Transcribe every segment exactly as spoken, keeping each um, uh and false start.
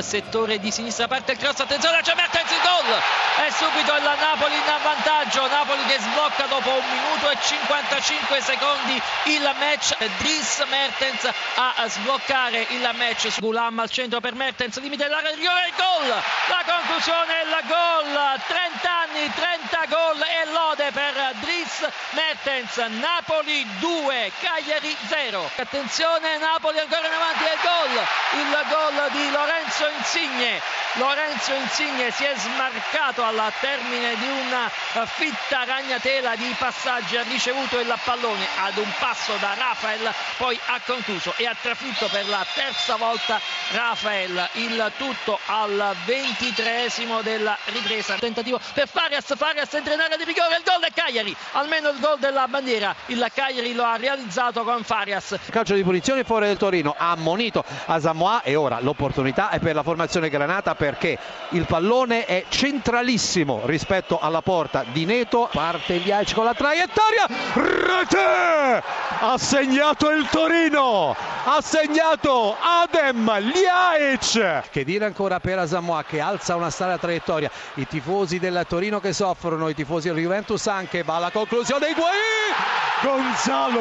settore di sinistra, parte il cross, attenzione, c'è Mertens, il gol! E subito il Napoli in vantaggio, Napoli che sblocca dopo un minuto e cinquantacinque secondi il match. Dries Mertens a sbloccare il match, Ghoulam al centro per Mertens, limite dell'area, il gol! La conclusione, il gol! trenta anni, trenta gol e lode per Dries Mertens. Napoli due, Cagliari zero. Attenzione, Napoli ancora in avanti, e il gol, il gol di Lorenzo Insigne. Lorenzo Insigne si è smarcato al termine di una fitta ragnatela di passaggi, ha ricevuto il pallone ad un passo da Rafael, poi ha concluso e ha trafitto per la terza volta Rafael, il tutto al ventitreesimo della ripresa. Tentativo per Farias, Farias entra in area di rigore, il gol del Cagliari, almeno il gol della bandiera, il Cagliari lo ha realizzato con Farias. Calcio di punizione fuori del Torino, ha ammonito Asamoah e ora l'opportunità è per la formazione granata, perché il pallone è centralissimo rispetto alla porta di Neto. Parte Ljajic con la traiettoria, rete! Ha segnato il Torino, ha segnato Adem Ljajic. Che dire ancora per Asamoah, che alza una strana traiettoria, i tifosi del Torino che soffrono, i tifosi della Juventus anche. Va alla conclusione Higuain, Gonzalo,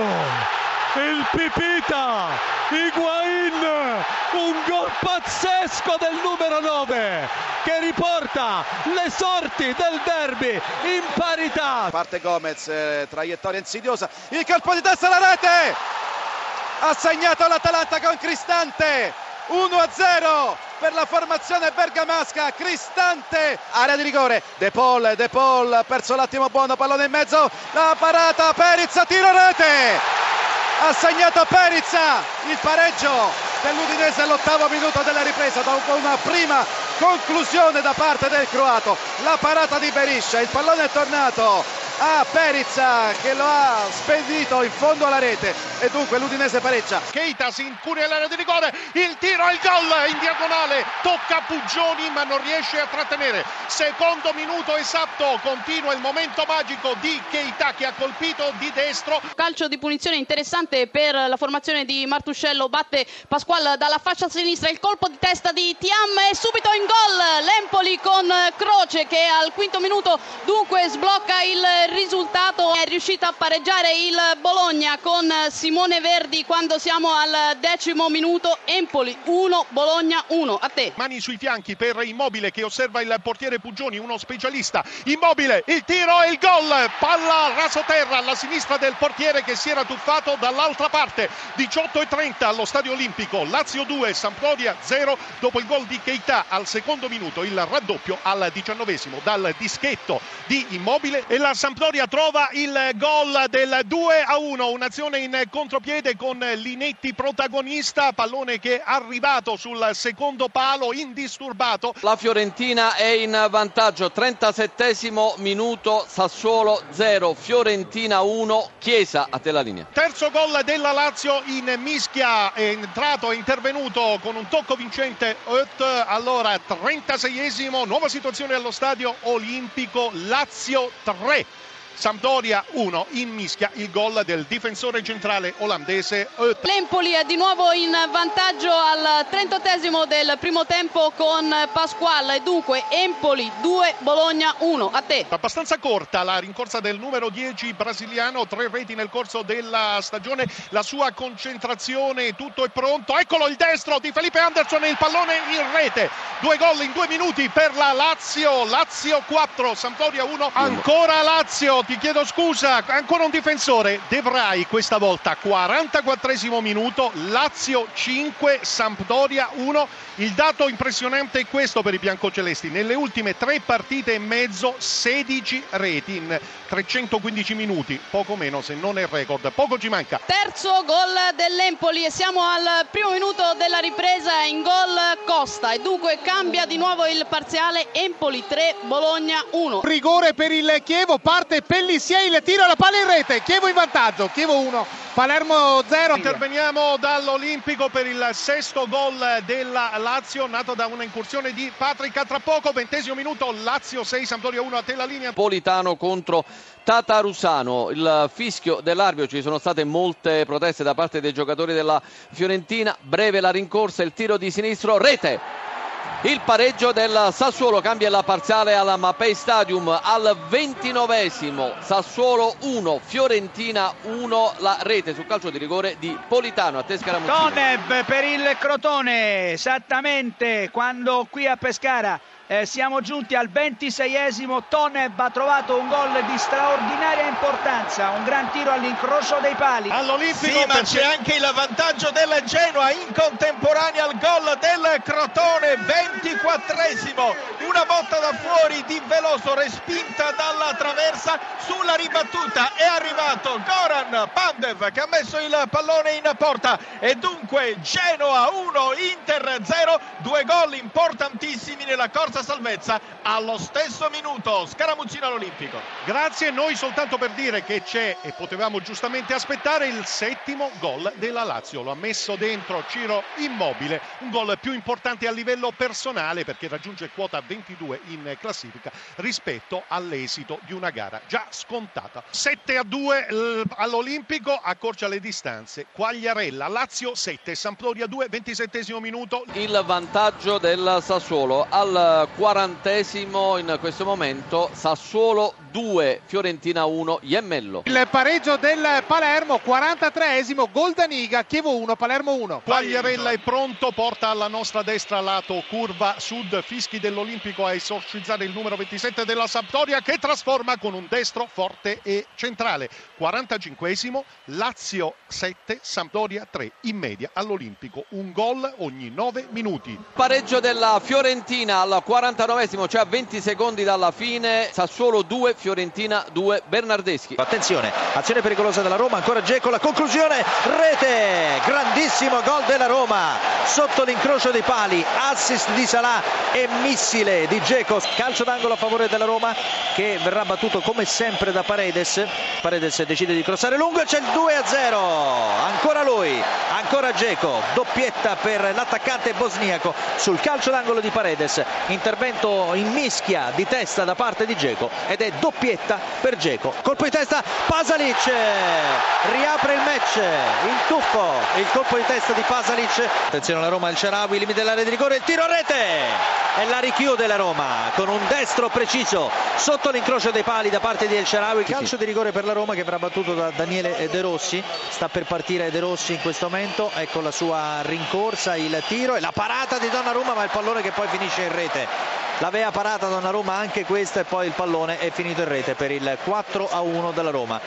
il Pipita, Higuain, un gol pazzesco del numero nove che riporta le sorti del derby in parità. Parte Gomez, eh, traiettoria insidiosa, il colpo di testa alla rete, ha segnato l'Atalanta con Cristante, uno a zero per la formazione bergamasca. Cristante, area di rigore, De Paul, De Paul, perso l'attimo buono, pallone in mezzo, la parata, Perizza, tiro rete! Ha segnato Perizza, il pareggio dell'Udinese all'ottavo minuto della ripresa dopo una prima conclusione da parte del croato. La parata di Berisha, il pallone è tornato a Perizza che lo ha spedito in fondo alla rete e dunque l'Udinese pareggia. Keita si impone all'area di rigore, il tiro e il gol in diagonale, tocca Puggioni ma non riesce a trattenere. Secondo minuto esatto, continua il momento magico di Keita che ha colpito di destro. Calcio di punizione interessante per la formazione di Martuscello, batte Pasquale dalla fascia sinistra, il colpo di testa di Tiam e subito in gol l'Empoli con Croce che al quinto minuto dunque sblocca il risultato. È riuscita a pareggiare il Bologna con Simone Verdi quando siamo al decimo minuto. Empoli uno, Bologna uno. A te. Mani sui fianchi per Immobile che osserva il portiere Puggioni, uno specialista. Immobile, il tiro e il gol, palla rasoterra alla sinistra del portiere che si era tuffato dall'altra parte. diciotto e trenta allo Stadio Olimpico, Lazio due, Sampdoria zero dopo il gol di Keita al secondo minuto, il raddoppio al diciannovesimo dal dischetto di Immobile e la Sampdoria Sampdoria trova il gol del due a uno, un'azione in contropiede con Linetti protagonista, pallone che è arrivato sul secondo palo indisturbato. La Fiorentina è in vantaggio, trentasettesimo minuto, Sassuolo zero, Fiorentina uno, Chiesa, a te la linea. Terzo gol della Lazio in mischia, è entrato, è intervenuto con un tocco vincente Ott. Allora trentaseiesimo, nuova situazione allo Stadio Olimpico, Lazio tre. Sampdoria uno, in mischia il gol del difensore centrale olandese. L'Empoli è di nuovo in vantaggio al trentottesimo del primo tempo con Pasquale, dunque Empoli due, Bologna uno. A te. Abbastanza corta la rincorsa del numero dieci brasiliano, tre reti nel corso della stagione, la sua concentrazione, tutto è pronto, eccolo il destro di Felipe Anderson e il pallone in rete. Due gol in due minuti per la Lazio, Lazio quattro, Sampdoria uno, ancora Lazio. Ti chiedo scusa, ancora un difensore, De Vrij questa volta, quarantaquattresimo minuto, Lazio cinque, Sampdoria uno. Il dato impressionante è questo per i biancocelesti, nelle ultime tre partite e mezzo sedici reti in trecentoquindici minuti, poco meno se non è il record, poco ci manca. Terzo gol dell'Empoli e siamo al primo minuto della ripresa, in gol Costa e dunque cambia di nuovo il parziale, Empoli tre, Bologna uno. Rigore per il Chievo, parte Pellissier, il tiro, la palla in rete, Chievo in vantaggio, Chievo uno, Palermo zero. Interveniamo dall'Olimpico per il sesto gol della Lazio, nato da una incursione di Patrick. Tra poco, ventesimo minuto, Lazio sei, Sampdoria uno, a te la linea. Politano contro Tatarusano, il fischio dell'arbitro, ci sono state molte proteste da parte dei giocatori della Fiorentina, breve la rincorsa, il tiro di sinistro, rete! Il pareggio del Sassuolo cambia la parziale alla Mapei Stadium al ventinovesimo, Sassuolo uno, Fiorentina uno, la rete sul calcio di rigore di Politano. A te Scaramuzzino. Tonev per il Crotone, esattamente quando qui a Pescara eh, siamo giunti al ventiseiesimo, Tonev ha trovato un gol di straordinaria importanza, un gran tiro all'incrocio dei pali. All'Olimpico sì, ma c'è anche il vantaggio del Genoa in contemporanea al gol del Crotone, ventiquattresimo, una botta da fuori di Veloso respinta dalla traversa, sulla ribattuta è arrivato Goran Pandev che ha messo il pallone in porta e dunque Genoa uno, Inter zero, due gol importantissimi nella corsa salvezza allo stesso minuto. Scaramuzzino all'Olimpico. Grazie, noi soltanto per dire che c'è e potevamo giustamente aspettare il settimo gol della Lazio, lo ha messo dentro Ciro Immobile, un gol più importante a livello personale perché raggiunge quota ventidue in classifica rispetto all'esito di una gara già scontata. sette a due all'Olimpico, accorcia le distanze Quagliarella, Lazio sette, Sampdoria due, ventisettesimo minuto. Il vantaggio del Sassuolo al quarantesimo in questo momento, Sassuolo due, Fiorentina uno, Iemmello. Il pareggio del Palermo, quarantatreesimo, Goldaniga, Chievo uno, Palermo uno. Quagliarella è pronto, porta alla nostra destra lato curva sud, fischi dell'Olimpico a esorcizzare il numero ventisette della Sampdoria che trasforma con un destro forte e centrale. quarantacinquesimo, Lazio sette, Sampdoria tre, in media all'Olimpico un gol ogni nove minuti. Pareggio della Fiorentina al quarantanovesimo, cioè a venti secondi dalla fine, Sassuolo due, Fiorentina due, Bernardeschi. Attenzione, azione pericolosa della Roma, ancora Dzeko, la conclusione, rete, grandissimo gol della Roma sotto l'incrocio dei pali, assist di Salah e missile di Dzeko. Calcio d'angolo a favore della Roma che verrà battuto come sempre da Paredes. Paredes decide di crossare lungo e c'è il due a zero, ancora lui, ancora Dzeko, doppietta per l'attaccante bosniaco sul calcio d'angolo di Paredes, intervento in mischia di testa da parte di Dzeko ed è doppietta per Dzeko. Colpo di testa, Pasalic riapre il match, il tuffo, il colpo di testa di Pasalic. Attenzione alla Roma, El Shaarawy, limite dell'area di rigore, il tiro a rete e la richiude la Roma con un destro preciso sotto l'incrocio dei pali da parte di El Shaarawy. Calcio di rigore per la Roma che verrà battuto da Daniele De Rossi, sta per partire De Rossi in questo momento, ecco la sua rincorsa, il tiro e la parata di Donnarumma, ma il pallone che poi finisce in rete. L'aveva parata Donnarumma anche questa e poi il pallone è finito in rete per il quattro a uno della Roma.